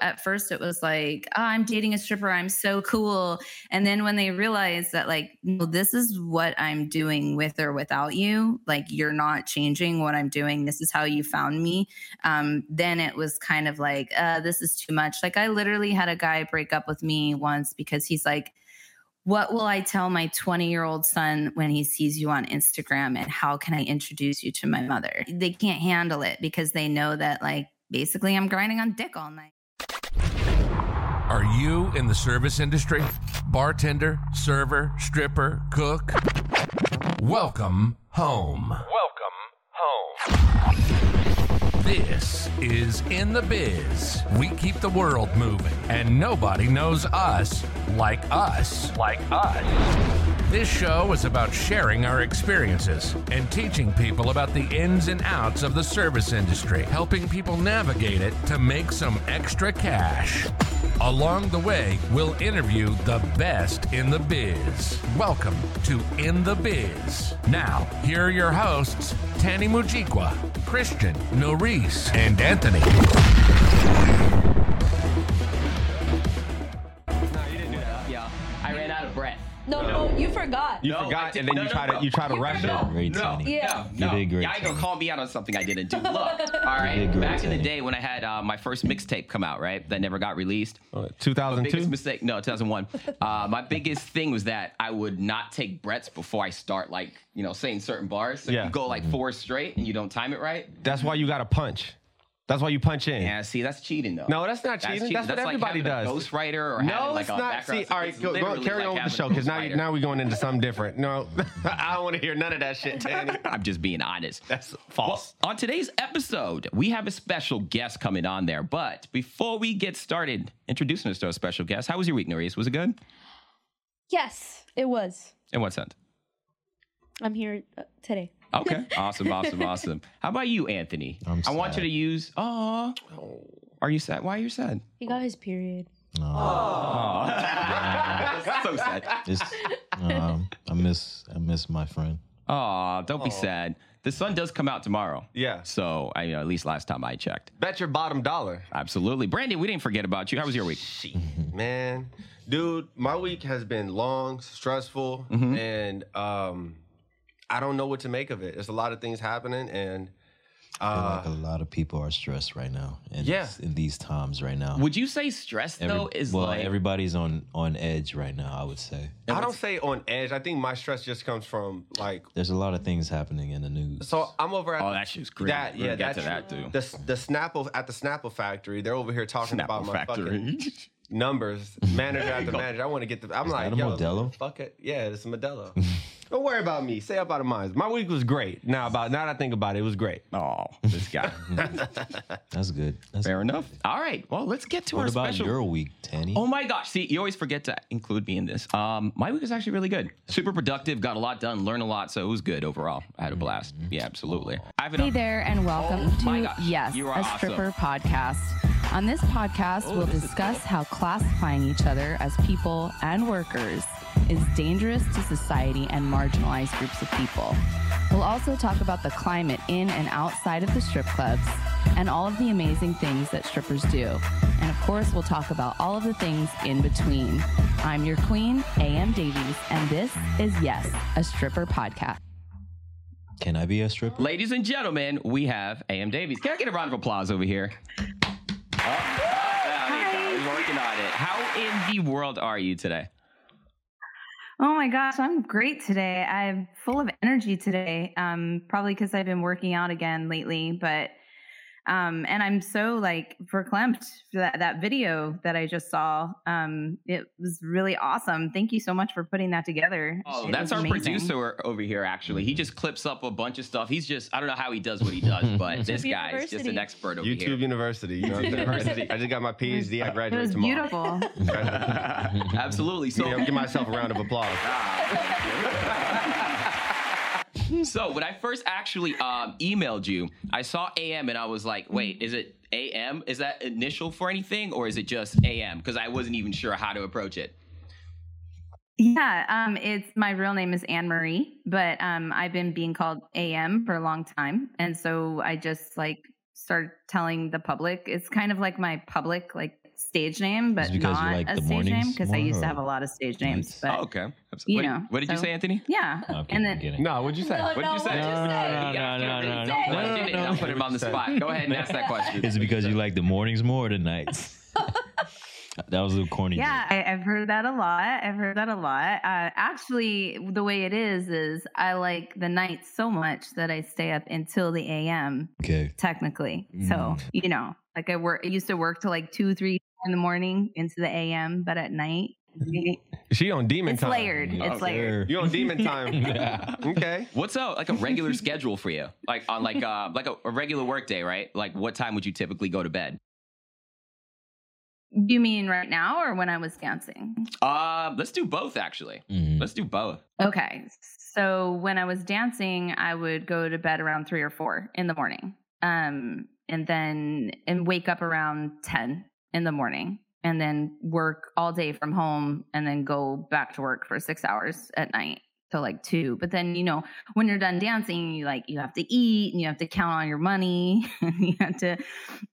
at first it was like, oh, I'm dating a stripper, I'm so cool. And then when they realized that, like, no, this is what I'm doing with or without you, like, you're not changing what I'm doing. This is how you found me. Then it was kind of like, this is too much. Like, I literally had a guy break up with me once because he's like, what will I tell my 20-year-old son when he sees you on Instagram, and how can I introduce you to my mother? They can't handle it because they know that, like, basically I'm grinding on dick all night. Are you in the service industry? Bartender, server, stripper, cook? Welcome home. This is In the Biz. We keep the world moving, and nobody knows us like us. This show is about sharing our experiences and teaching people about the ins and outs of the service industry, helping people navigate it to make some extra cash. Along the way, we'll interview the best in the biz. Welcome to In the Biz. Now, here are your hosts, Tani Mujikwa, Christian, Nariece, and Anthony. No, you didn't do that. Yeah, I ran out of breath. No, you forgot. You forgot, and then you try to rush it. Yeah. You did great. Y'all ain't gonna call me out on something I didn't do. Look, all right, back in the day when I had my first mixtape come out, right, that never got released. 2002? 2001. My biggest thing was that I would not take breaths before I start, like, you know, saying certain bars. So you go like four straight and you don't time it right. That's why you gotta punch. That's why you punch in. Yeah, see, that's cheating, though. No, that's not cheating. That's what like everybody does. A ghostwriter or no, like it's not. See, all right, go carry on with the show, because now we're going into something different. No, I don't want to hear none of that shit, Danny. I'm just being honest. That's false. Well, on today's episode, we have a special guest coming on there. But before we get started introducing us to our special guest, how was your week, Nariece? Was it good? Yes, it was. In what sense? I'm here today. Okay. Awesome. How about you, Anthony? I want you to use, are you sad? Why are you sad? He got his period. Oh. So sad. I miss my friend. Oh, don't be sad. The sun does come out tomorrow. Yeah. So, at least last time I checked. Bet your bottom dollar. Absolutely. Brandi, we didn't forget about you. How was your week? Shit, man. Dude, my week has been long, stressful, and... I don't know what to make of it. There's a lot of things happening, and I feel like a lot of people are stressed right now. And in these times right now. Would you say stress though is everybody's on edge right now, I would say. I don't say on edge. I think my stress just comes from there's a lot of things happening in the news. So I'm over at that shit's great. We'll get to that too. The Snapple at the Snapple factory, they're over here talking about my fucking numbers, manager after manager. I want to get the. I'm is like, that a yo, Modelo? Fuck it. Yeah, it's a Modelo. Don't worry about me. Stay up out of mind. My week was great. Now that I think about it, it was great. Oh, this guy. That's good. That's fair enough. All right. Well, let's get to our special. What about your week, Tani? Oh my gosh. See, you always forget to include me in this. My week was actually really good. Super productive. Got a lot done. Learned a lot. So it was good overall. I had a blast. Yeah, absolutely. Hey there, and welcome to Yes a Stripper Podcast. On this podcast, we'll discuss how classifying each other as people and workers is dangerous to society and marginalized groups of people. We'll also talk about the climate in and outside of the strip clubs and all of the amazing things that strippers do. And of course, we'll talk about all of the things in between. I'm your queen, A.M. Davies, and this is Yes, a Stripper Podcast. Can I be a stripper? Ladies and gentlemen, we have A.M. Davies. Can I get a round of applause over here? Working on it. How in the world are you today? Oh my gosh, I'm great today. I'm full of energy today, probably because I've been working out again lately. But and I'm so verklempt for that video that I just saw. It was really awesome. Thank you so much for putting that together. Oh, that's our producer over here, actually. He just clips up a bunch of stuff. He's just, I don't know how he does what he does, but this guy is just an expert over here. YouTube University. You know what I'm saying? I just got my PhD. I graduate tomorrow. It was beautiful. Absolutely. So give myself a round of applause. So when I first actually emailed you, I saw AM and I was like, wait, is it AM? Is that initial for anything, or is it just AM? Because I wasn't even sure how to approach it. Yeah, it's my real name is Anne Marie, but I've been being called AM for a long time. And so I just started telling the public. It's kind of like my public stage name, but not like a stage name because I used to have a lot of stage names. But, oh, okay. You know, what did you say, Anthony? Yeah. No, and then, no, what'd you say? No, what did you say? Don't put him on the spot. Go ahead and ask that question. Is it because you like the mornings more than nights? That was a little corny. Yeah, I've heard that a lot. Actually, the way it is I like the night so much that I stay up until the a.m. Okay. Technically. So, you know, like I used to work till like 2, 3 in the morning into the a.m., but at night. She on demon time. Layered. It's layered. You on demon time. Yeah. Okay. What's like a regular schedule for you? Like on like a regular work day, right? Like what time would you typically go to bed? You mean right now or when I was dancing? Let's do both, actually. Mm-hmm. Let's do both. Okay. So when I was dancing, I would go to bed around 3 or 4 in the morning. And then wake up around 10 in the morning and then work all day from home and then go back to work for 6 hours at night. So like 2, but then, you know, when you're done dancing, you have to eat and you have to count on your money and you have to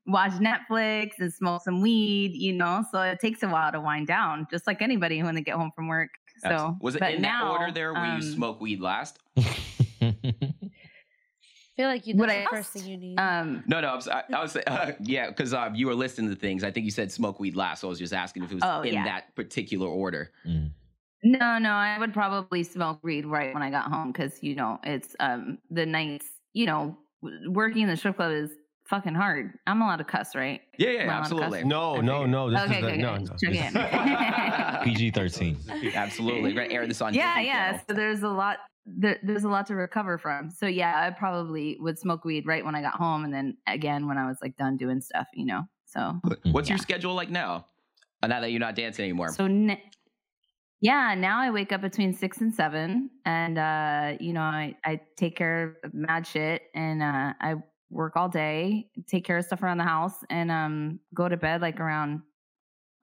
watch Netflix and smoke some weed, you know, so it takes a while to wind down just like anybody when they get home from work. So was it in that order there where you smoke weed last? I feel like you did the first thing you need. I was saying, yeah, because you were listing the things. I think you said smoke weed last. So I was just asking if it was that particular order. Mm. No, I would probably smoke weed right when I got home because, you know, it's the nights, you know, working in the strip club is fucking hard. I'm allowed to cuss, right? Yeah, absolutely. No. This is PG-13. Absolutely. We're going to air this on Disney Channel. So there's a lot to recover from. So, yeah, I probably would smoke weed right when I got home and then again when I was, like, done doing stuff, you know. So, what's your schedule like now that you're not dancing anymore? So, now I wake up between 6 and 7 and, you know, I take care of mad shit and I work all day, take care of stuff around the house and go to bed like around,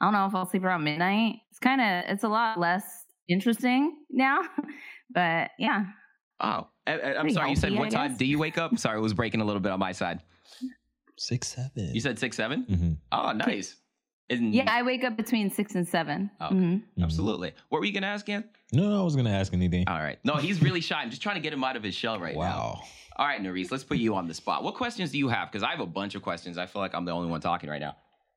I don't know if I'll sleep around midnight. It's a lot less interesting now, but yeah. Oh, I'm sorry. You said what time do you wake up? Sorry, it was breaking a little bit on my side. 6, 7. You said 6, 7? Mm-hmm. Oh, nice. Yeah, I wake up between 6 and 7. Oh, okay. Mm-hmm. Absolutely. What were you gonna ask, Ann? No, I was gonna ask anything. All right. No, he's really shy. I'm just trying to get him out of his shell right now. Wow. All right, Nariece, let's put you on the spot. What questions do you have? Because I have a bunch of questions. I feel like I'm the only one talking right now.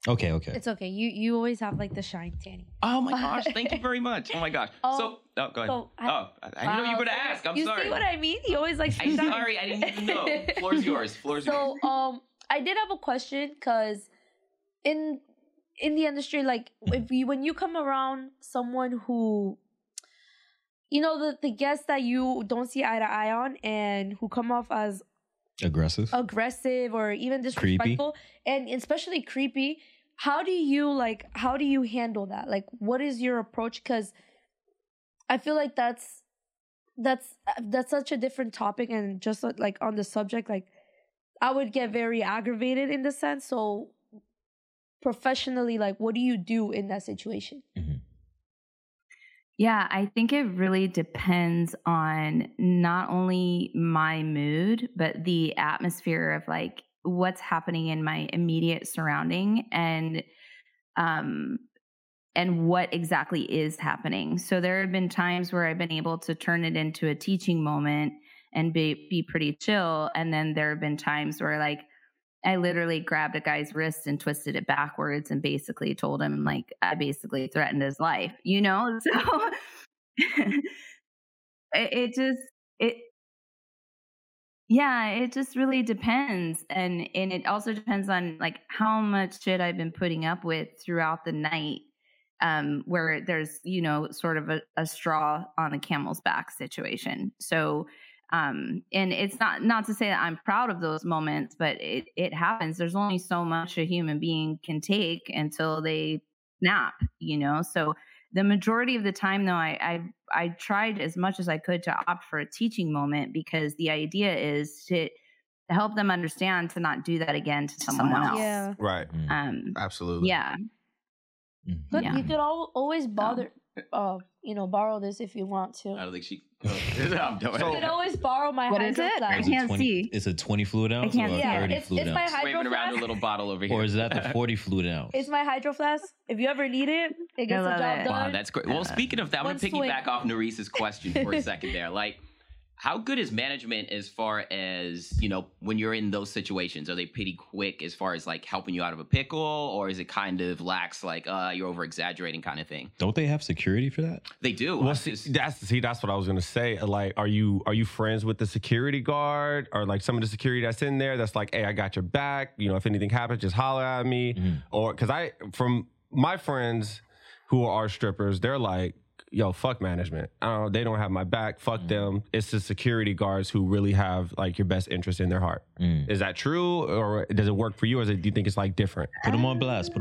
Okay. It's okay. You always have like the shine, Tani. Oh my gosh! Thank you very much. Oh my gosh. So go ahead. I know you were gonna ask. I'm sorry. You see what I mean? You always like. I'm sorry. I didn't even know. Floor's yours. So I did have a question because in the industry, like when you come around someone who, you know, the guests that you don't see eye to eye on and who come off as aggressive or even disrespectful, creepy. And especially creepy, how do you handle that? Like, what is your approach? Because I feel like that's such a different topic, and just like on the subject, like I would get very aggravated in the sense. So professionally, like, what do you do in that situation? Mm-hmm. Yeah, I think it really depends on not only my mood, but the atmosphere of like what's happening in my immediate surrounding and what exactly is happening. So there have been times where I've been able to turn it into a teaching moment and be pretty chill. And then there have been times where like, I literally grabbed a guy's wrist and twisted it backwards and basically told him, like, I basically threatened his life, you know? So it just really depends. And it also depends on like how much shit I've been putting up with throughout the night, where there's, you know, sort of a straw on the camel's back situation. So, and it's not to say that I'm proud of those moments, but it happens. There's only so much a human being can take until they snap, you know? So the majority of the time though, I tried as much as I could to opt for a teaching moment because the idea is to help them understand to not do that again to someone else. Yeah. Right. Absolutely. Yeah. But you could always bother borrow this if you want to. I don't think she. I'm doing it. You can always borrow my hydro flask. I can't see. It's a 20 fluid ounce. I can't see. Yeah, it's my hydro flask. Around a little bottle over here. Or is that the 40 fluid ounce? It's my hydro flask. If you ever need it, it gets the job done. Wow, that's great. Well, speaking of that, I'm going to piggyback off Nariece's question for a second there. Like, how good is management as far as, when you're in those situations? Are they pretty quick as far as, helping you out of a pickle? Or is it kind of lax, you're over-exaggerating kind of thing? Don't they have security for that? They do. Well, that's what I was going to say. Are you friends with the security guard or, some of the security that's in there that's like, hey, I got your back. If anything happens, just holler at me. Mm-hmm. Or because from my friends who are strippers, they're like, yo, fuck management. They don't have my back. Fuck them. It's the security guards who really have your best interest in their heart. Mm. Is that true, or does it work for you, or do you think it's different? Put them on blast.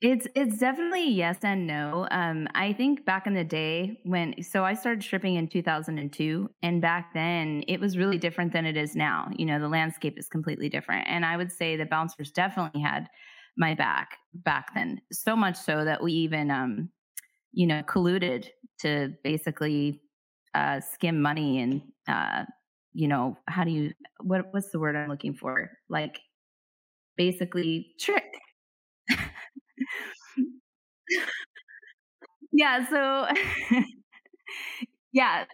It's definitely yes and no. I think back in the day so I started stripping in 2002, and back then it was really different than it is now. The landscape is completely different, and I would say the bouncers definitely had my back then, so much so that we even, colluded to basically skim money and, what's the word I'm looking for? Basically trick. Yeah. So, yeah.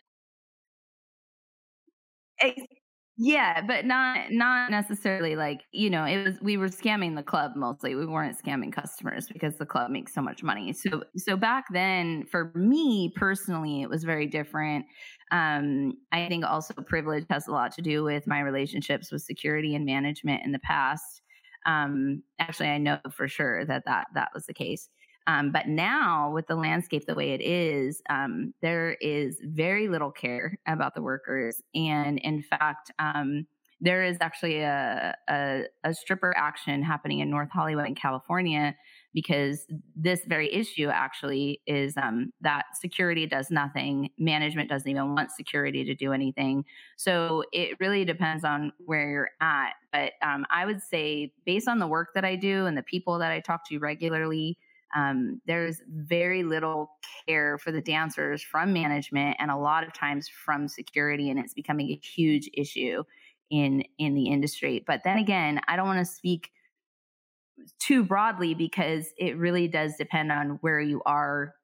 Yeah, but not necessarily we were scamming the club mostly. We weren't scamming customers because the club makes so much money. So back then, for me personally, it was very different. I think also privilege has a lot to do with my relationships with security and management in the past. Actually, I know for sure that was the case. But now with the landscape the way it is, there is very little care about the workers. And in fact, there is actually a stripper action happening in North Hollywood in California, because this very issue actually is that security does nothing. Management doesn't even want security to do anything. So it really depends on where you're at. But I would say based on the work that I do and the people that I talk to regularly, there's very little care for the dancers from management and a lot of times from security, and it's becoming a huge issue in the industry. But then again, I don't want to speak too broadly because it really does depend on where you are,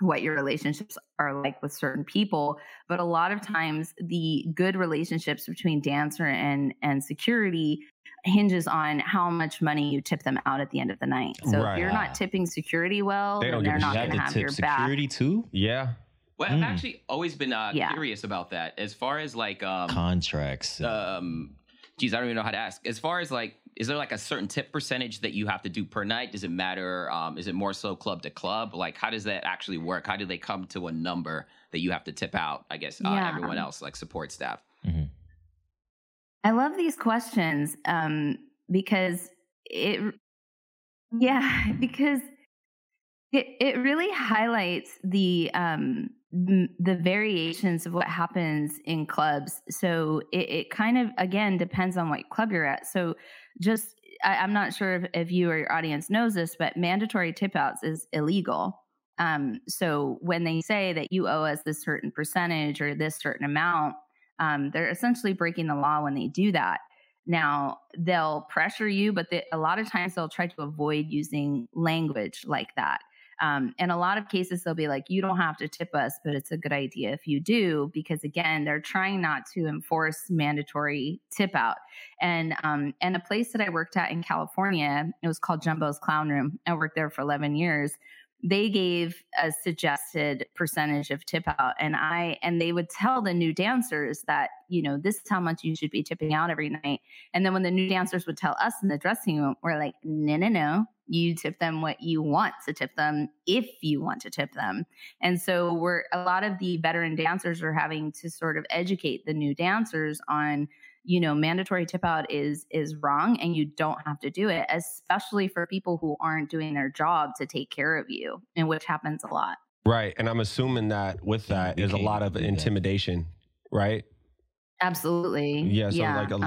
what your relationships are like with certain people. But a lot of times the good relationships between dancer and security hinges on how much money you tip them out at the end of the night. So right. If you're not tipping security well, they're not going to have your back. Security too? Yeah. Well, I've actually always been curious about that as far as contracts. I don't even know how to ask. As far as is there a certain tip percentage that you have to do per night? Does it matter? Is it more so club to club? How does that actually work? How do they come to a number that you have to tip out, I guess, everyone else, support staff? Mm-hmm. I love these questions because it really highlights the variations of what happens in clubs. So it kind of, again, depends on what club you're at. So just, I'm not sure if you or your audience knows this, but mandatory tip outs is illegal. So when they say that you owe us this certain percentage or this certain amount, they're essentially breaking the law when they do that. Now, they'll pressure you, but a lot of times they'll try to avoid using language like that. In a lot of cases, they'll be like, you don't have to tip us, but it's a good idea if you do, because again, they're trying not to enforce mandatory tip out. And a place that I worked at in California, it was called Jumbo's Clown Room. I worked there for 11 years. They gave a suggested percentage of tip out, and they would tell the new dancers that, this is how much you should be tipping out every night. And then when the new dancers would tell us in the dressing room, we're like, no, you tip them what you want to tip them if you want to tip them. And so a lot of the veteran dancers are having to sort of educate the new dancers on, mandatory tip out is wrong and you don't have to do it, especially for people who aren't doing their job to take care of you, and which happens a lot. Right. And I'm assuming that with that is a lot of intimidation, right? Absolutely. Yeah.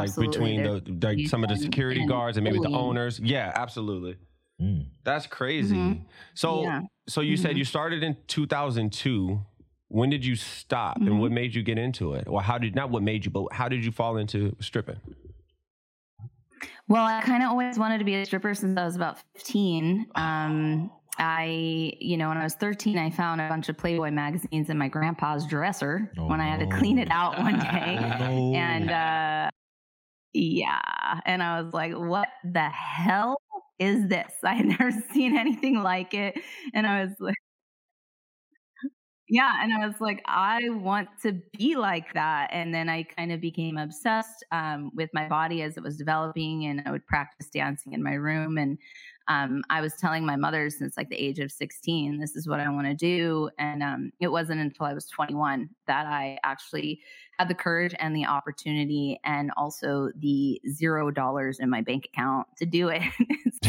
So between some of the security guards and maybe the owners. Yeah, absolutely. Mm. That's crazy. Mm-hmm. So So you said you started in 2002. When did you stop and what made you get into it? Or how did, not what made you, but how did you fall into stripping? Well, I kind of always wanted to be a stripper since I was about 15. When I was 13, I found a bunch of Playboy magazines in my grandpa's dresser when I had to clean it out one day. And and I was like, what the hell is this? I had never seen anything like it. And I was like, I want to be like that. And then I kind of became obsessed with my body as it was developing, and I would practice dancing in my room. And I was telling my mother since like the age of 16, this is what I want to do. And it wasn't until I was 21 that I actually had the courage and the opportunity and also the $0 in my bank account to do it.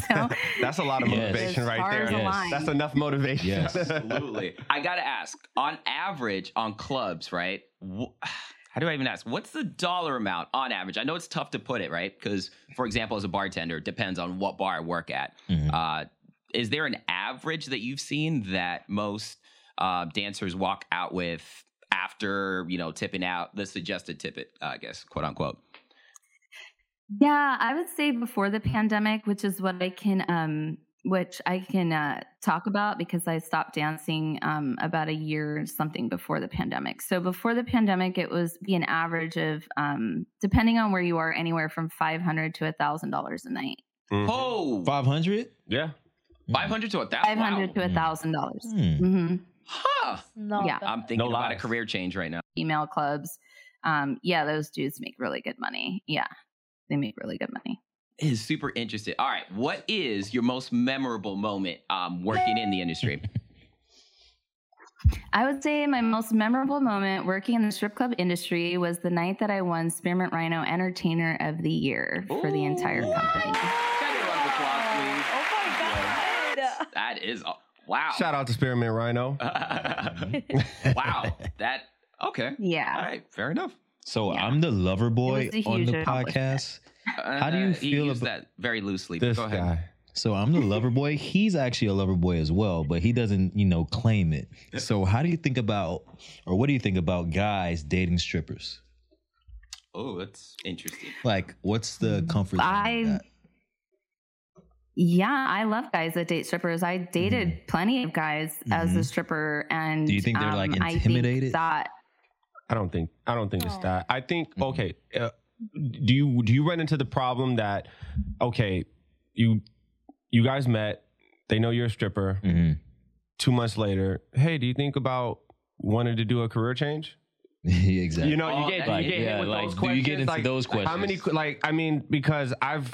So that's a lot of motivation right there. Yes. That's enough motivation. Yes. Absolutely. I got to ask, on average on clubs, right? How do I even ask? What's the dollar amount on average? I know it's tough to put it, right? Because, for example, as a bartender, it depends on what bar I work at. Mm-hmm. Is there an average that you've seen that most dancers walk out with after, you know, tipping out the suggested tippet, I guess, quote unquote? Yeah, I would say before the pandemic, which is what I can talk about because I stopped dancing about a year or something before the pandemic. So before the pandemic, it was an average of, depending on where you are, anywhere from $500 to $1,000 a night. Mm-hmm. Oh, 500? Yeah. $500 to $1,000. $500 to $1,000. Mm-hmm. Huh. Yeah. I'm thinking about a career change right now. Email clubs. Those dudes make really good money. Yeah. They make really good money. Is super interested. All right. What is your most memorable moment working in the industry? I would say my most memorable moment working in the strip club industry was the night that I won Spearmint Rhino Entertainer of the Year for the entire company. Oh my God. That is, wow. Shout out to Spearmint Rhino. Wow. That, okay. Yeah. All right. Fair enough. So I'm the lover boy on the podcast. How do you feel about that very loosely? This go ahead. Guy. So I'm the lover boy. He's actually a lover boy as well, but he doesn't, claim it. So what do you think about guys dating strippers? Oh, that's interesting. Like, what's the comfort zone? Yeah, I love guys that date strippers. I dated plenty of guys as a stripper, and do you think they're like intimidated? I don't think it's that. I think do you run into the problem that, you guys met, they know you're a stripper, 2 months later, hey, do you think about wanting to do a career change? Exactly. You get into those questions. How many, because I've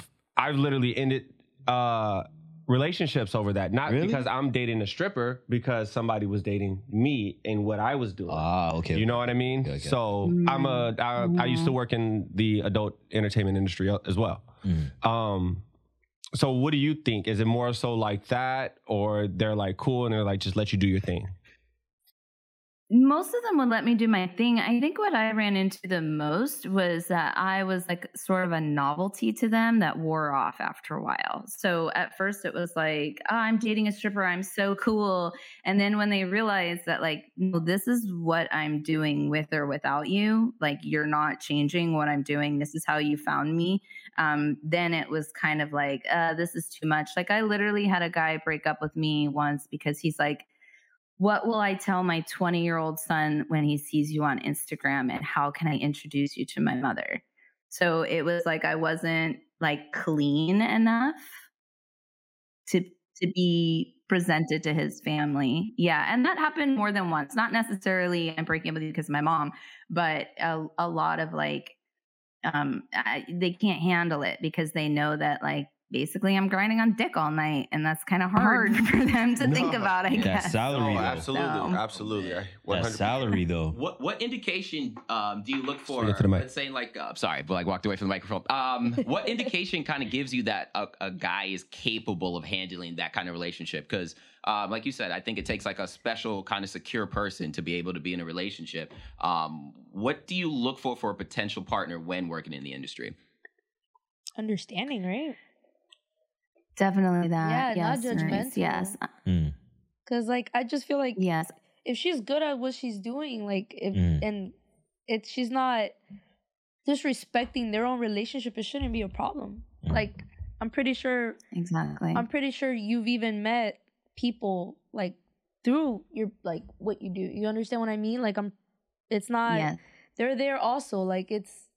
literally ended relationships over that. Not really? Because I'm dating a stripper, because somebody was dating me and what I was doing. Ah, okay. You know what I mean? Okay. So I used to work in the adult entertainment industry as well. Mm. So what do you think? Is it more so like that, or they're like cool and they're like, just let you do your thing? Most of them would let me do my thing. I think what I ran into the most was that I was like sort of a novelty to them that wore off after a while. So at first it was like, oh, I'm dating a stripper, I'm so cool. And then when they realized that like, well, this is what I'm doing with or without you, like you're not changing what I'm doing, this is how you found me. Then it was kind of like, this is too much. Like I literally had a guy break up with me once because he's like, what will I tell my 20-year-old son when he sees you on Instagram, and how can I introduce you to my mother? So it was like I wasn't like clean enough to be presented to his family. Yeah, and that happened more than once. Not necessarily I'm breaking up with you because of my mom, but a lot of like they can't handle it because they know that like, basically, I'm grinding on dick all night, and that's kind of hard for them to think about, I guess. That salary, absolutely. 100%. That salary, though. What indication do you look for? Let's say, like, sorry, but I walked away from the microphone. What indication kind of gives you that a guy is capable of handling that kind of relationship? Because, like you said, I think it takes like a special kind of secure person to be able to be in a relationship. What do you look for a potential partner when working in the industry? Understanding, right? Definitely that. Yeah, yes, not judgmental. Nariece, yes. Mm. Because, like, I just feel like if she's good at what she's doing, like, if, and if she's not disrespecting their own relationship, it shouldn't be a problem. Like, I'm pretty sure... I'm pretty sure you've even met people, like, through your, like, what you do. You understand what I mean? Like, I'm... It's not... They're there also. Like, it's...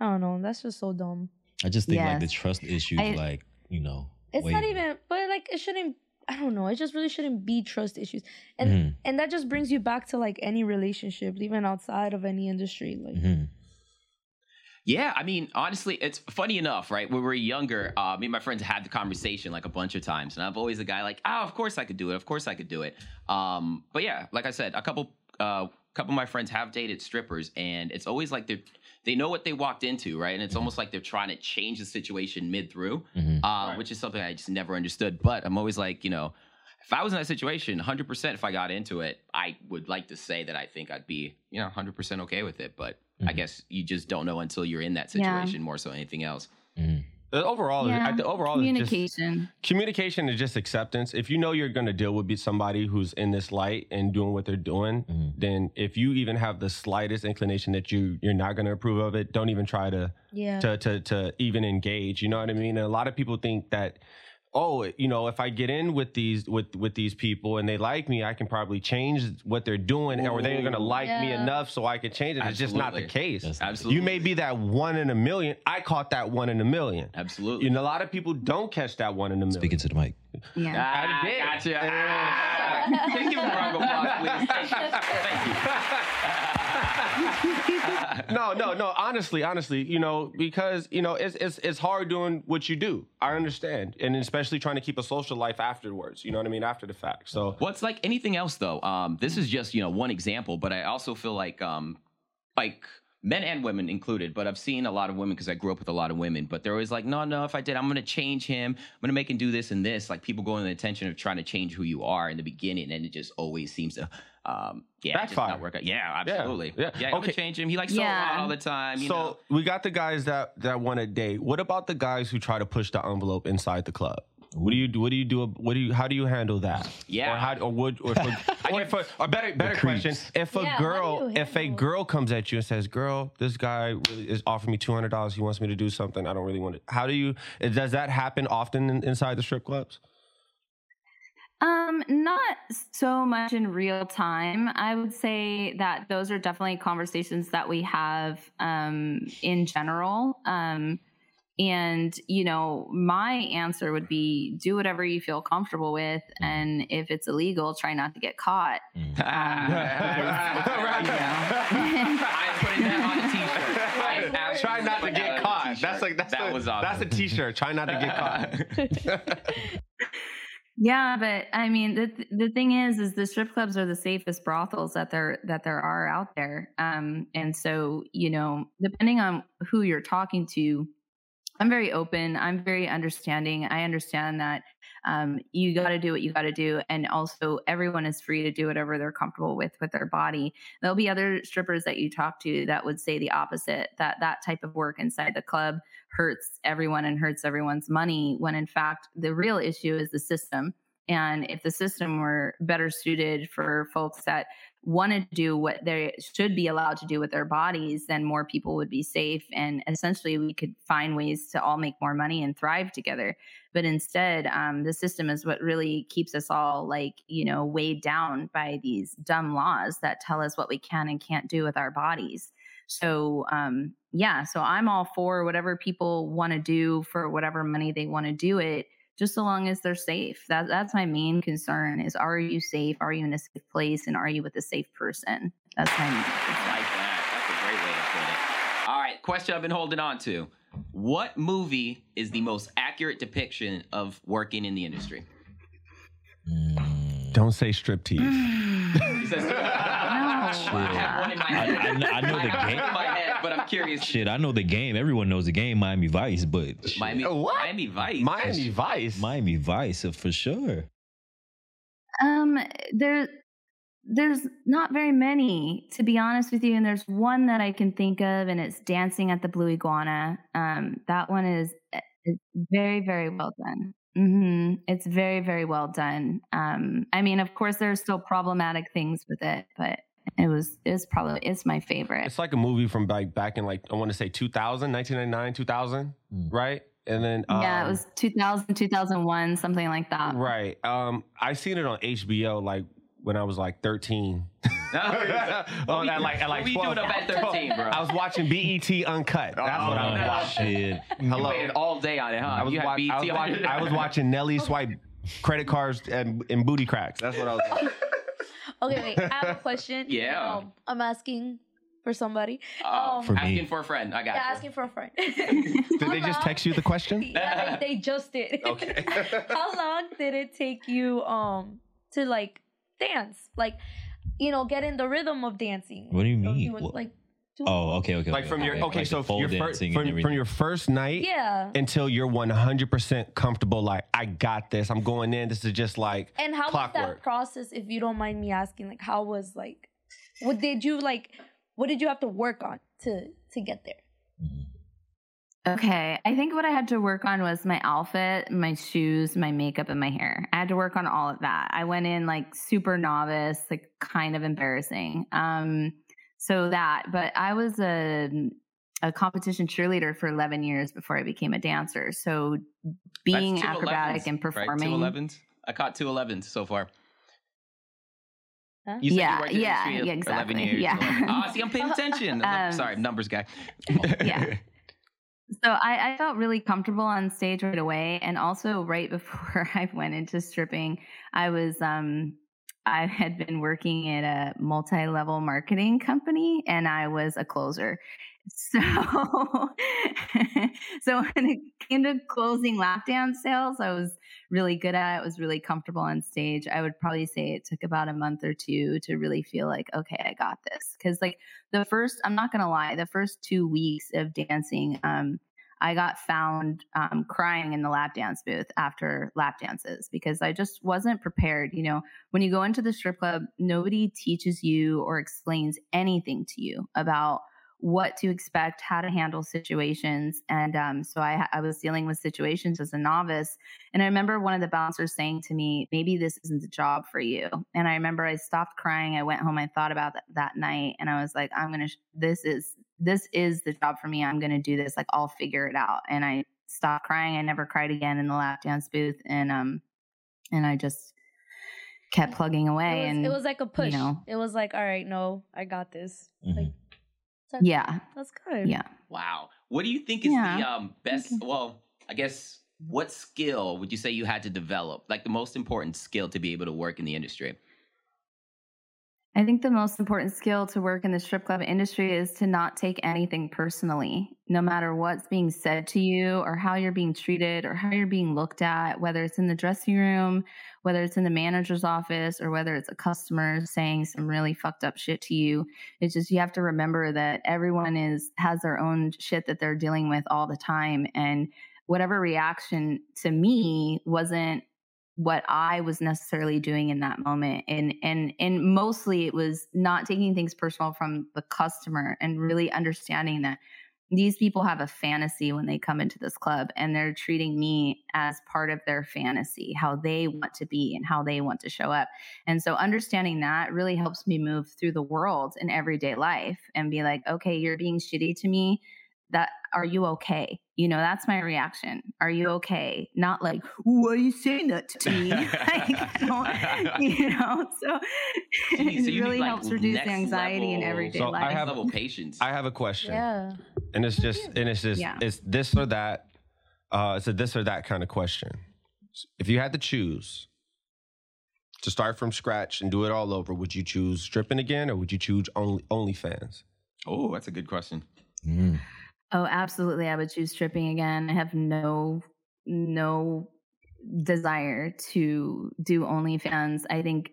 I don't know. That's just so dumb. I just think, like, the trust issues, like, you know... It's not even... But, like, it shouldn't... I don't know. It just really shouldn't be trust issues. And and that just brings you back to, like, any relationship, even outside of any industry. Like... Yeah, I mean, honestly, it's funny enough, right? When we were younger, me and my friends had the conversation like a bunch of times, and I'm always the guy like, oh, of course I could do it. Of course I could do it. But yeah, like I said, a couple of my friends have dated strippers, and it's always like they know what they walked into, right? And it's almost like they're trying to change the situation mid-through, which is something I just never understood. But I'm always like, you know, if I was in that situation, 100%, if I got into it, I would like to say that I think I'd be, you know, 100% okay with it, but... I guess you just don't know until you're in that situation more so than anything else. Overall, overall communication. Just, communication is just acceptance. If you know you're going to deal with somebody who's in this light and doing what they're doing, then if you even have the slightest inclination that you're not going to approve of it, don't even try to even engage. You know what I mean? And a lot of people think that, oh, you know, if I get in with these with these people and they like me, I can probably change what they're doing, or they're going to like me enough so I can change it. Absolutely. It's just not the case. Yes, absolutely. You may be that one in a million. I caught that one in a million. Absolutely. And a lot of people don't catch that one in a million. Speaking to the mic. Yeah. I did. Gotcha. Can you give a round of applause, please? Thank you. No. Honestly, you know, because, you know, it's hard doing what you do. I understand. And especially trying to keep a social life afterwards. You know what I mean? After the fact. So it's like anything else, though. This is just, you know, one example. But I also feel like men and women included. But I've seen a lot of women because I grew up with a lot of women. But they're always like, no, if I did, I'm going to change him. I'm going to make him do this and this. Like, people go in the intention of trying to change who you are in the beginning. And it just always seems to... backfire. Just not work out. Yeah, absolutely. Yeah, okay. Change him. He likes all the time. You know? We got the guys that want to date. What about the guys who try to push the envelope inside the club? How do you handle that? Yeah. Better question. If a girl comes at you and says, "Girl, this guy really is offering me $200. He wants me to do something. I don't really want to." Does that happen often inside the strip clubs? Not so much in real time. I would say that those are definitely conversations that we have, in general. And, you know, my answer would be do whatever you feel comfortable with. And if it's illegal, try not to get caught. I'm putting that on a t-shirt. Try not to get caught. That's a t-shirt. Try not to get caught. Yeah, but I mean, the thing is the strip clubs are the safest brothels that there are out there. And so, you know, depending on who you're talking to, I'm very open. I'm very understanding. I understand that you got to do what you got to do. And also everyone is free to do whatever they're comfortable with their body. There'll be other strippers that you talk to that would say the opposite, that type of work inside the club hurts everyone and hurts everyone's money, when in fact the real issue is the system. And if the system were better suited for folks that want to do what they should be allowed to do with their bodies, then more people would be safe. And essentially we could find ways to all make more money and thrive together. But instead, the system is what really keeps us all, like, you know, weighed down by these dumb laws that tell us what we can and can't do with our bodies. So, so I'm all for whatever people want to do for whatever money they want to do it, just so long as they're safe. That's my main concern is, are you safe? Are you in a safe place? And are you with a safe person? That's my main concern. I like that. That's a great way to put it. All right, question I've been holding on to. What movie is the most accurate depiction of working in the industry? Don't say Striptease. He says, I have one in my head. I know the game. In my head, but I'm curious. Shit, I know the game. Everyone knows the game. Miami Vice, but Miami Vice, for sure. There's not very many, to be honest with you, and there's one that I can think of, and it's Dancing at the Blue Iguana. That one is very, very well done. Mm-hmm. It's very, very well done. I mean, of course, there's still problematic things with it, but it's my favorite. It's like a movie from like back in like, I want to say 2000, 1999, 2000, right? And then it was 2000, 2001, something like that. Right. I seen it on HBO like when I was like 13. At 12. Doing about 13, bro? I was watching BET Uncut. That's what I was watching. Hello. You waited all day on it, huh? I was watching Nelly swipe credit cards and booty cracks. That's what I was watching. Okay, wait. I have a question. Yeah. I'm asking for somebody. Asking for a friend. I got you. Asking for a friend. Did they just text you the question? Yeah, they just did. Okay. How long did it take you to like dance? Like, you know, get in the rhythm of dancing. What do you mean? You would, like, okay. Like from your from your first night until you're 100% comfortable, like, I got this, I'm going in, this is just like clockwork. And how was that process, if you don't mind me asking? Like, how was, like, what did you have to work on to get there? Okay, I think what I had to work on was my outfit, my shoes, my makeup, and my hair. I had to work on all of that. I went in like super novice, like kind of embarrassing. But I was a competition cheerleader for 11 years before I became a dancer. So being acrobatic 11s, and performing. Right? 2 11s? I caught 2 11s so far. Huh? You worked in the industry for exactly. 11 years. Yeah. I'm paying attention. Sorry, numbers guy. Yeah. So I felt really comfortable on stage right away. And also right before I went into stripping, I had been working at a multi-level marketing company and I was a closer. So when it came to closing lap dance sales, I was really good at it. I was really comfortable on stage. I would probably say it took about a month or two to really feel like, okay, I got this. Because like I'm not going to lie, the first 2 weeks of dancing, I got found crying in the lap dance booth after lap dances because I just wasn't prepared. You know, when you go into the strip club, nobody teaches you or explains anything to you about what to expect, how to handle situations. And so I was dealing with situations as a novice. And I remember one of the bouncers saying to me, maybe this isn't a job for you. And I remember I stopped crying. I went home. I thought about that night. And I was like, this is the job for me. I'm going to do this. Like, I'll figure it out. And I stopped crying. I never cried again in the lap dance booth. And I just kept plugging away. It was like a push. You know, it was like, all right, no, I got this. Mm-hmm. Like, that's good. Yeah. Wow. What do you think is the best? Okay. Well, I guess what skill would you say you had to develop? Like the most important skill to be able to work in the industry? I think the most important skill to work in the strip club industry is to not take anything personally, no matter what's being said to you or how you're being treated or how you're being looked at, whether it's in the dressing room, whether it's in the manager's office, or whether it's a customer saying some really fucked up shit to you. It's just, you have to remember that everyone has their own shit that they're dealing with all the time. And whatever reaction to me wasn't what I was necessarily doing in that moment. And mostly it was not taking things personal from the customer and really understanding that these people have a fantasy when they come into this club and they're treating me as part of their fantasy, how they want to be and how they want to show up. And so understanding that really helps me move through the world in everyday life and be like, okay, you're being shitty to me. Are you okay? You know, that's my reaction. Are you okay? Not like, why are you saying that to me? It really helps reduce anxiety in everyday life. I have level patience. I have a question. Yeah. And it's this or that. It's a this or that kind of question. If you had to choose to start from scratch and do it all over, would you choose stripping again or would you choose OnlyFans? Oh, that's a good question. Mm. Oh, absolutely. I would choose stripping again. I have no desire to do OnlyFans. I think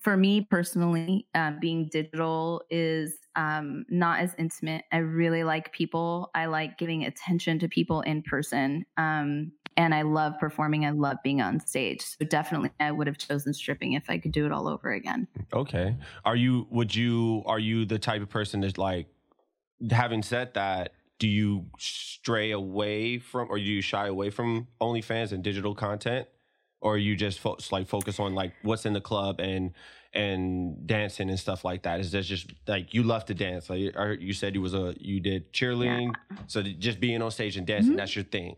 for me personally, being digital is not as intimate. I really like people. I like giving attention to people in person. And I love performing. I love being on stage. So definitely I would have chosen stripping if I could do it all over again. Okay. Are you the type of person that's like, having said that, do you stray away from, or do you shy away from OnlyFans and digital content? Or you just focus on like what's in the club and dancing and stuff like that? Is that just like you love to dance? Like I heard you said you did cheerleading, yeah. So just being on stage and dancing, mm-hmm. That's your thing.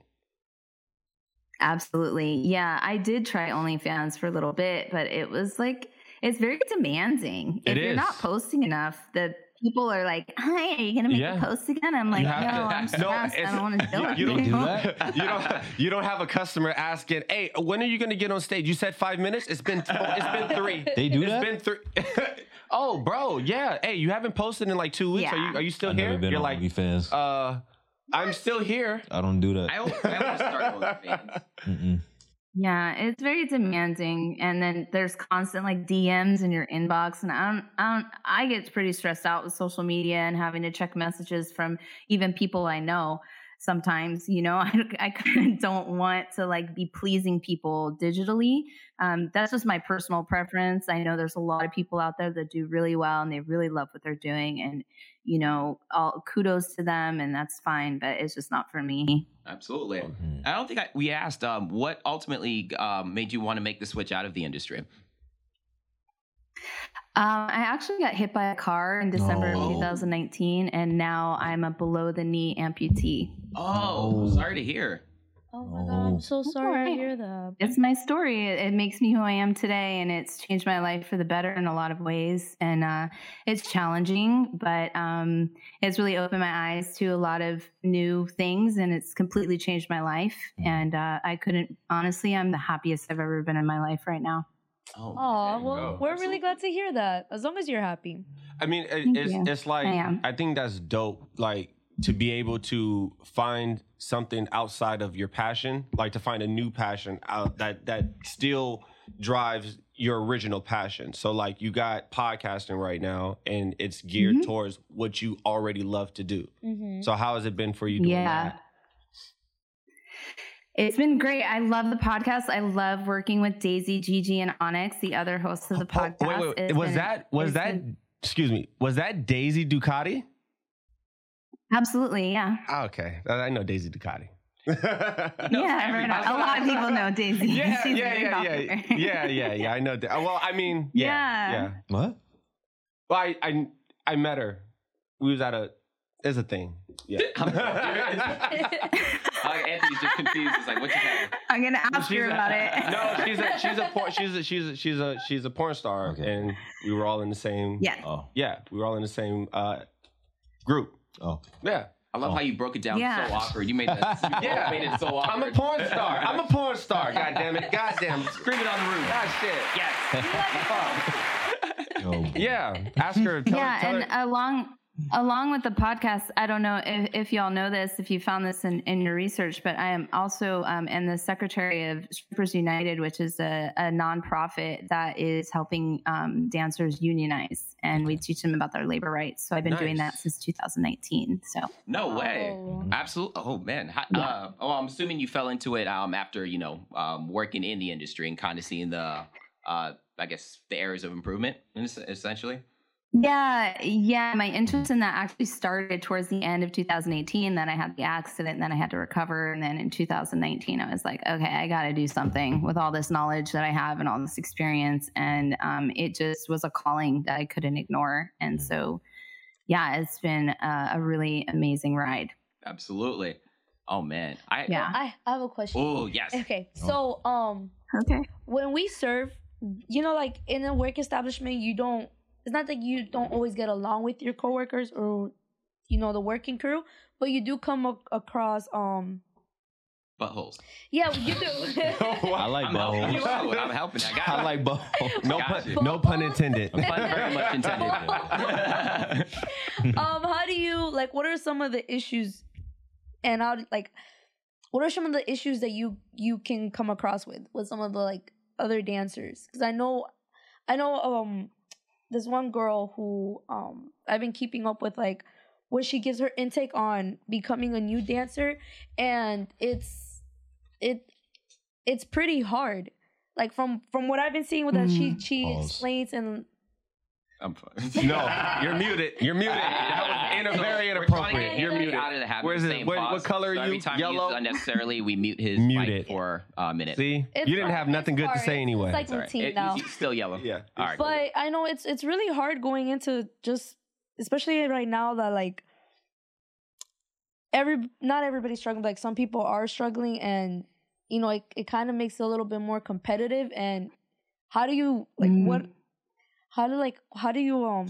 Absolutely, yeah. I did try OnlyFans for a little bit, but it was like it's very demanding. If you're not posting enough, that people are like, "Hi, are you gonna make a post again?" I'm like, "No, I'm stressed. I don't want to do it." You don't have a customer asking, "Hey, when are you gonna get on stage? You said 5 minutes. It's been 3. They do that. It's been 3. Oh, bro, yeah. Hey, you haven't posted in like 2 weeks. Yeah. Are you still here? Never been You're on like, OnlyFans. I'm still here. I don't do that. I want to start OnlyFans. Yeah, it's very demanding, and then there's constant like DMs in your inbox, and I get pretty stressed out with social media and having to check messages from even people I know. Sometimes, you know, I kind of don't want to like be pleasing people digitally. That's just my personal preference. I know there's a lot of people out there that do really well and they really love what they're doing, and you know, all kudos to them, and that's fine, but it's just not for me. Absolutely. Mm-hmm. I don't think we asked what ultimately made you want to make the switch out of the industry. I actually got hit by a car in December of 2019, and now I'm a below-the-knee amputee. Oh, sorry to hear. Oh, my God. I'm so sorry to hear that. It's my story. It makes me who I am today, and it's changed my life for the better in a lot of ways. And it's challenging, but it's really opened my eyes to a lot of new things, and it's completely changed my life. And I'm the happiest I've ever been in my life right now. Oh, well, we're really glad to hear that. As long as you're happy. I mean, it's like, I think that's dope. Like, to be able to find something outside of your passion, like to find a new passion out that still drives your original passion. So like you got podcasting right now, and it's geared mm-hmm. towards what you already love to do. Mm-hmm. So how has it been for you doing that? It's been great. I love the podcast. I love working with Daisy, Gigi, and Onyx, the other hosts of the podcast. Wait. Was that Daisy Ducati? Absolutely, yeah. Oh, okay. I know Daisy Ducati. A lot of people know Daisy. Yeah. I know. Well, I mean, yeah. What? Well, I met her. We was at it's a thing. Yeah. Anthony's just confused. It's like, what you have? I'm gonna ask her about it. No, she's a porn star, okay. And we were all in the same. Yeah. Oh. Yeah, we were all in the same group. Oh. Yeah. I love how you broke it down so awkward. You made that. You made it so awkward. I'm a porn star. God damn it. God damn. Scream it on the roof. God shit. Yes. Yeah. Ask her. Tell her. Along with the podcast, I don't know if y'all know this, if you found this in your research, but I am also am the secretary of Strippers United, which is a nonprofit that is helping dancers unionize, and we teach them about their labor rights. So I've been doing that since 2019. So no way, absolutely. Oh man, I'm assuming you fell into it after working in the industry and kind of seeing the I guess the areas of improvement essentially. Yeah. My interest in that actually started towards the end of 2018. Then I had the accident, and then I had to recover. And then in 2019, I was like, okay, I got to do something with all this knowledge that I have and all this experience. And it just was a calling that I couldn't ignore. And so, it's been a really amazing ride. Absolutely. Oh, man. I have a question. Oh, yes. Okay. So when we serve, like in a work establishment, it's not that you don't always get along with your coworkers or, the working crew, but you do come across buttholes. Yeah, you do. I like buttholes. I'm helping that guy. I like buttholes. No pun intended. Very much intended. How do you what are some of the issues, and what are some of the issues that you can come across with some of the other dancers? Because I know. This one girl who I've been keeping up with, what she gives her intake on becoming a new dancer, and it's pretty hard. From what I've been seeing with that, she explains, and I'm fine. No, you're muted. You're muted. That was very inappropriate. You're muted. Out of the habit. Where's it? What color are you? So yellow. He unnecessarily, we mute his mic for a minute. See, it's you didn't have nothing good to say anyway. It's like routine now. It's still yellow. Yeah. All right. But I know it's really hard going into just, especially right now that like not everybody's struggling. Like some people are struggling, and you know it kind of makes it a little bit more competitive. And how do you like what? How do you I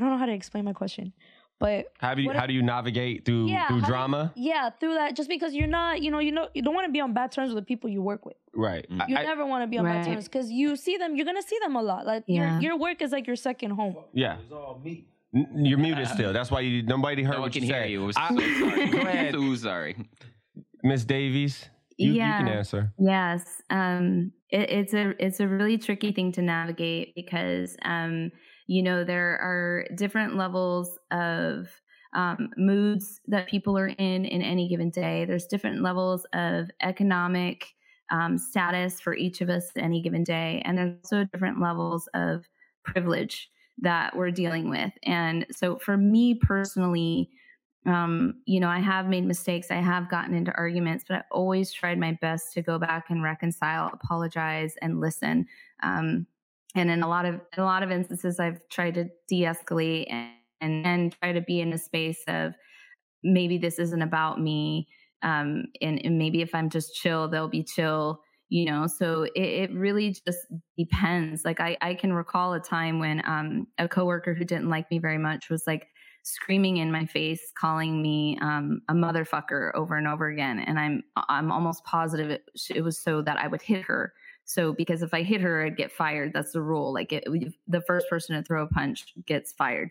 don't know how to explain my question, but how do you navigate through through drama? Through that, just because you're not, you don't want to be on bad terms with the people you work with. Right. You never want to be on bad terms because you see them, you're gonna see them a lot. Like your work is like your second home. Yeah. It's all me. You're muted still. That's why nobody heard what you said. No one can hear you. I'm so sorry. Go ahead. So sorry. Miss Davies, you can answer. Yes. It's a really tricky thing to navigate because, there are different levels of moods that people are in any given day. There's different levels of economic status for each of us any given day. And there's also different levels of privilege that we're dealing with. And so for me personally, I have made mistakes. I have gotten into arguments, but I always tried my best to go back and reconcile, apologize, and listen. And in a lot of instances, I've tried to de-escalate and try to be in a space of maybe this isn't about me. And maybe if I'm just chill, they'll be chill, so it really just depends. Like I can recall a time when, a coworker who didn't like me very much was like, screaming in my face, calling me a motherfucker over and over again. And I'm almost positive it was so that I would hit her. So because if I hit her, I'd get fired. That's the rule. Like the first person to throw a punch gets fired.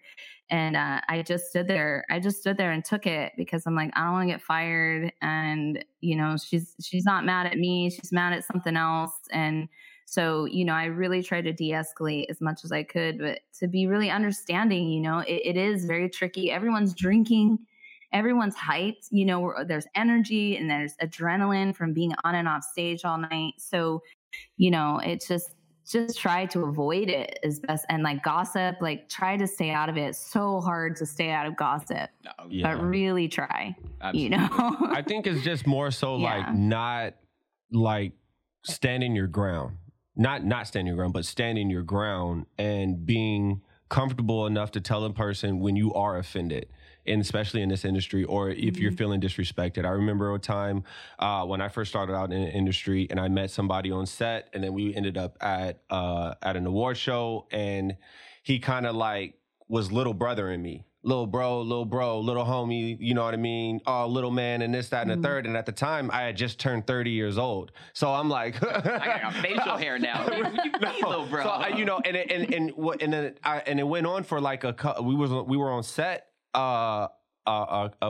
And I just stood there and took it because I'm like, I don't want to get fired. And, she's not mad at me. She's mad at something else. And so, I really tried to de-escalate as much as I could, but to be really understanding, it is very tricky. Everyone's drinking, everyone's hyped, there's energy and there's adrenaline from being on and off stage all night. So, it's just try to avoid it as best. And like gossip, like try to stay out of it. It's so hard to stay out of gossip, but really try. Absolutely. I think it's just more so like not like standing your ground. Not standing your ground, but standing your ground and being comfortable enough to tell a person when you are offended, and especially in this industry, or if you're feeling disrespected. I remember a time when I first started out in the industry and I met somebody on set, and then we ended up at an award show, and he kind of like was little brother in me. Little bro, little homie, you know what I mean? Oh, little man, and this, that, and the third. And at the time, I had just turned 30 years old. So I'm like... I got facial hair now. What do you mean, little bro? So, and it went on for like we were on set for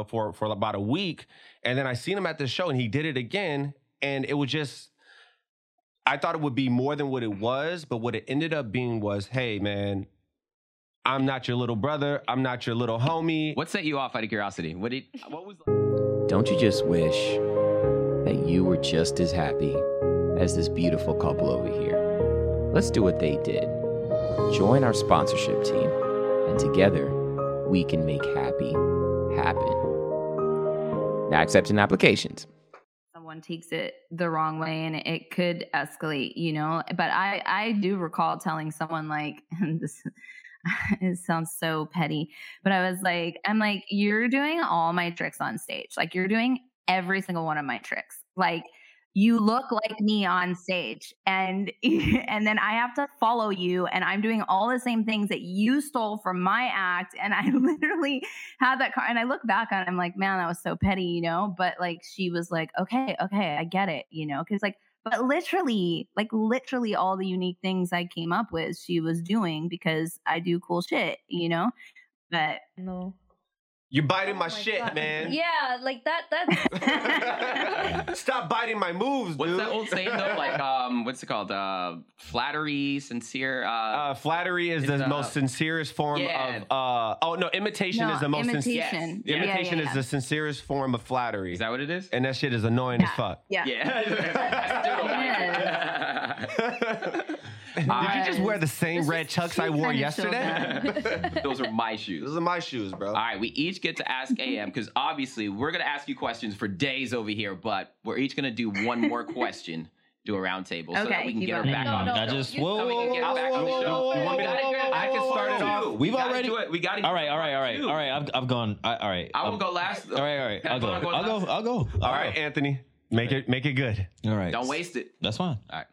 about a week. And then I seen him at the show, and he did it again. And it was just... I thought it would be more than what it was, but what it ended up being was, hey, man... I'm not your little brother. I'm not your little homie. What set you off, out of curiosity? What was? Don't you just wish that you were just as happy as this beautiful couple over here? Let's do what they did. Join our sponsorship team, and together we can make happy happen. Now accepting applications. Someone takes it the wrong way, and it could escalate, But I do recall telling someone like this. It sounds so petty, but I was like, you're doing all my tricks on stage. Like you're doing every single one of my tricks. Like you look like me on stage, and then I have to follow you, and I'm doing all the same things that you stole from my act. And I literally had that car, and I look back on it, I'm like, man, that was so petty, but like, she was like, okay, I get it, cause like, but literally all the unique things I came up with, she was doing because I do cool shit, But no, you're biting my shit, God. Man. Yeah, like that. Stop biting my moves, dude. What's that old saying though? Like, what's it called? Flattery, sincere. Flattery is the most sincerest form of. Imitation is the most sincere. Yes. Imitation is the sincerest form of flattery. Is that what it is? And that shit is annoying as fuck. Yeah. Yeah. Did you just wear the same red Chucks I wore yesterday? Those are my shoes. Those are my shoes, bro. All right, we each get to ask AM, because obviously we're going to ask you questions for days over here, but we're each going to do one more question. Do a round table so that we can get her back on the show. I just, whoa, I can start it off. We've already. We got it. All right. I've gone. All right. I will go last. All right. I'll go. All right, Anthony. Make it good. All right. Don't waste it. That's fine. All right.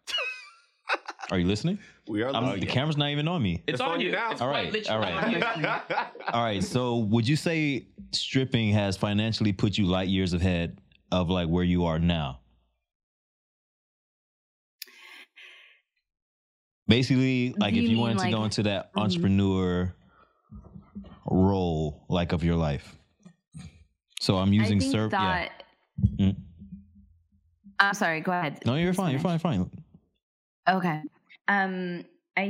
Are you listening? We are listening. The camera's not even on me. It's on you. All right. All right. So would you say stripping has financially put you light years ahead of like where you are now? Basically, like if you wanted to go into that entrepreneur role, like of your life. So I'm using I'm sorry, go ahead. No, you're fine. Okay. I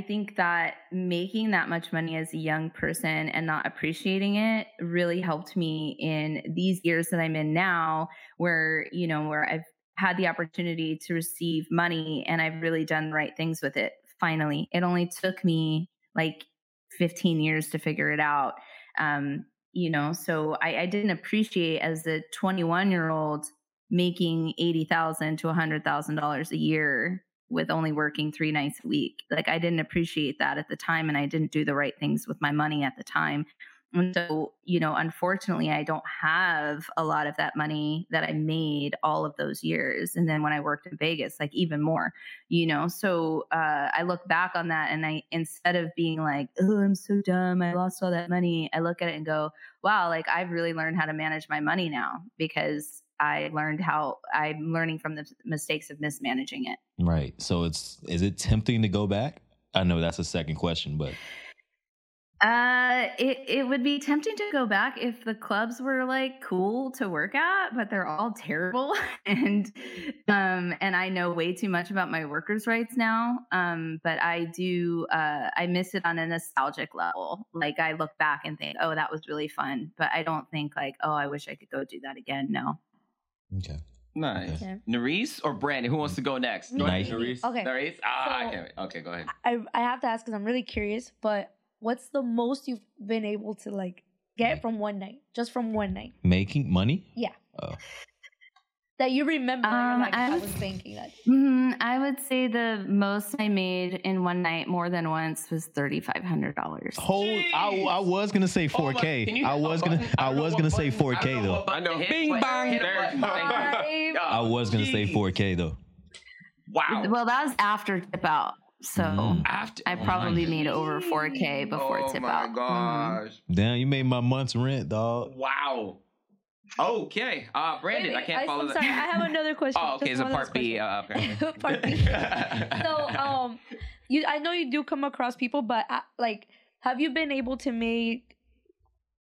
think that making that much money as a young person and not appreciating it really helped me in these years that I'm in now where, you know, where I've had the opportunity to receive money and I've really done the right things with it. Finally, it only took me like 15 years to figure it out. So I didn't appreciate as a 21-year-old making $80,000 to $100,000 a year with only working 3 nights a week. Like I didn't appreciate that at the time and I didn't do the right things with my money at the time. And so, unfortunately, I don't have a lot of that money that I made all of those years. And then when I worked in Vegas, like even more, so I look back on that and I, instead of being like, oh, I'm so dumb, I lost all that money, I look at it and go, wow, like I've really learned how to manage my money now because I learned how I'm learning from the mistakes of mismanaging it. Right. So is it tempting to go back? I know that's a second question, but. It would be tempting to go back if the clubs were like cool to work at, but they're all terrible. and I know way too much about my workers' rights now. But I do, I miss it on a nostalgic level. Like I look back and think, oh, that was really fun. But I don't think like, oh, I wish I could go do that again. No. Okay. Nice. Okay. Nariece or Brandi? Who wants to go next? Nariece. Okay. Nariece? So, I can't wait. Okay, go ahead. I have to ask because I'm really curious, but what's the most you've been able to like get from one night? Just from one night. Making money? Yeah. Oh. That you remember. I was thinking that. I would say the most I made in one night more than once was $3,500. I was gonna say 4K. I was gonna say 4K though. I know. Bing bang. I was gonna say 4K though. Wow. Well, that was after tip out. So I probably made over 4K before tip out. Oh my gosh! Damn, you made my month's rent, dog. Wow. Okay, Brandi, wait, I can't follow that. I'm sorry, I have another question. Oh, okay, it's a part B. Apparently. Part B. So, I know you do come across people, but have you been able to make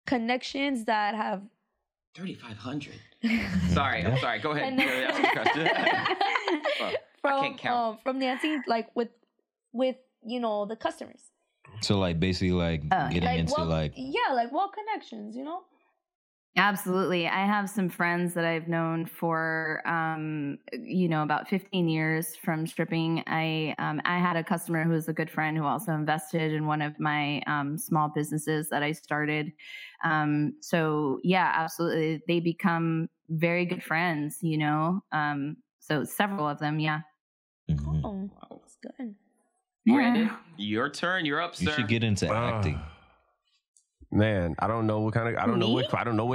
connections that have 3,500? I'm sorry. Go ahead. I can't count. From dancing, with the customers. So getting into connections, Absolutely. I have some friends that I've known for about 15 years from stripping. I had a customer who was a good friend who also invested in one of my small businesses that I started. So yeah, absolutely. They become very good friends, so several of them, yeah. Mm-hmm. Oh, that's good. Yeah. Brandi, your turn. You're up, sir. You should get into acting. Man, I don't know which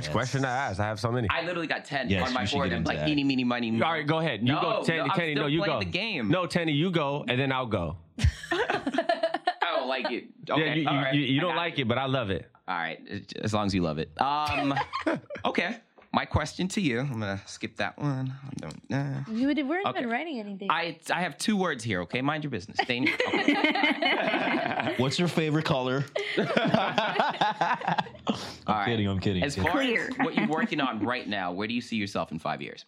question to ask. I have so many. I literally got 10 on my board. I'm like, eeny, meeny, miny, moe. All right, go ahead. You go. Tani, you go. The game. No, Tani, you go, and then I'll go. I don't like it. Okay, yeah, you don't like it, but I love it. All right, as long as you love it. Okay. My question to you, I'm going to skip that one. You weren't even writing anything. I have 2 words here, okay? Mind your business. What's your favorite color? I'm kidding. As far as what you're working on right now, where do you see yourself in 5 years?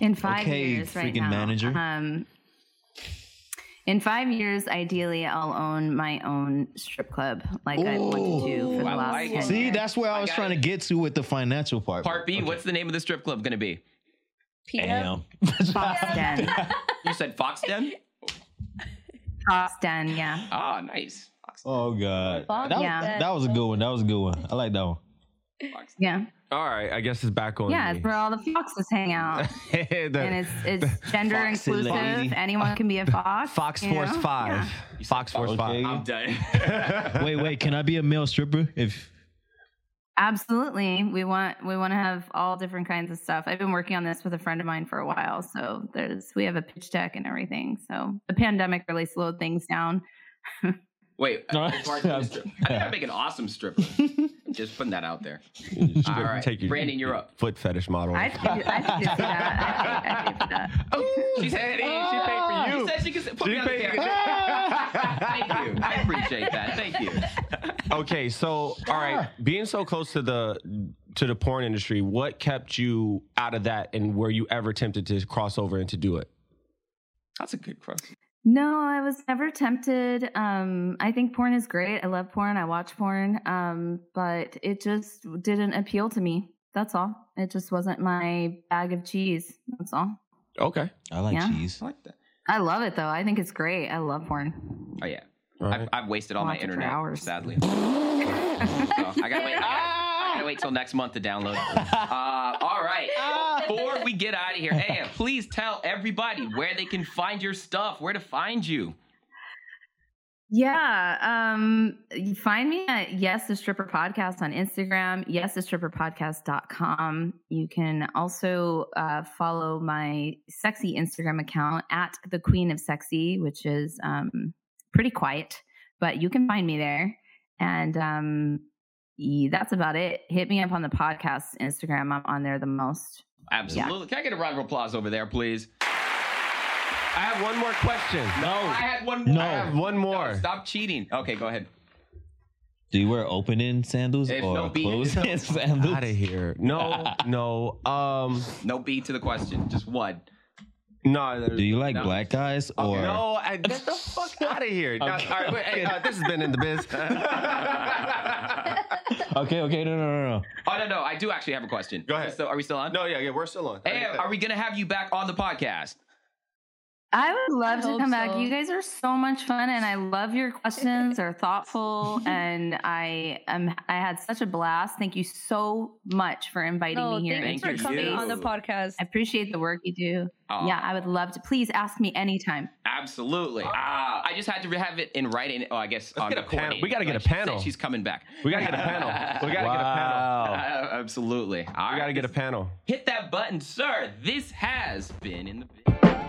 In 5 years right now. Okay, freaking manager. In 5 years, ideally, I'll own my own strip club like I wanted to do for the last 10 years. See, that's where I was trying to get to with the financial part. Part B, okay. What's the name of the strip club going to be? PM? Fox Den. You said Fox Den? Fox Den, yeah. Ah, nice. Oh, God. That was a good one. That was a good one. I like that one. Fox. Yeah. All right, I guess it's back on. Yeah, it's where all the foxes hang out, and it's gender inclusive. Lady. Anyone can be a fox. Fox Force 5. Yeah. Fox Force 5. I'm done. Wait. Can I be a male stripper? If absolutely, we want to have all different kinds of stuff. I've been working on this with a friend of mine for a while, so we have a pitch deck and everything. So the pandemic really slowed things down. Wait, I think I'd make an awesome stripper. Just putting that out there. All right, Brandon, you're up. Foot fetish model. I paid for that. Oh, she said she paid for you. She said she could put me on the camera. Thank you. I appreciate that. Thank you. Okay, so all right, being so close to the porn industry, what kept you out of that, and were you ever tempted to cross over and to do it? That's a good question. No, I was never tempted. I think porn is great. I love porn. I watch porn. But it just didn't appeal to me. That's all. It just wasn't my bag of cheese. That's all. Okay. I like cheese. I like that. I love it, though. I think it's great. I love porn. Oh, yeah. Right. I've wasted all my internet, sadly. So I gotta wait till next month to download it. All right. Before we get out of here, Anne, please tell everybody where they can find your stuff, where to find you. Yeah. You find me at Yes a Stripper Podcast on Instagram, yesastripperpodcast.com. You can also follow my sexy Instagram account at the Queen of Sexy, which is pretty quiet, but you can find me there. And that's about it. Hit me up on the podcast Instagram. I'm on there the most. Absolutely. Yeah. Can I get a round of applause over there, please? I have one more question. No. I have one more. No, stop cheating. Okay, go ahead. Do you wear open-end sandals or closed-end sandals? Out of here. No. No beat to the question. Just one. No. Do you like black guys or? No, get the fuck out of here. Okay. Now, all right, wait, this has been In the Biz. Okay, no. Oh, no, I do actually have a question. Go ahead. So, are we still on? No, yeah, we're still on. Hey, are we going to have you back on the podcast? I would love to come back. You guys are so much fun, and I love your questions. Are thoughtful, and I had such a blast. Thank you so much for inviting me here. Thanks for coming on the podcast. I appreciate the work you do. Yeah, I would love to. Please ask me anytime. Absolutely. I just had to have it in writing. Oh, I guess on recording. We got to get a panel. She's coming back. We got to get a panel. We got to get a panel. Absolutely. We got to get a panel. Hit that button, sir. This has been In the Biz.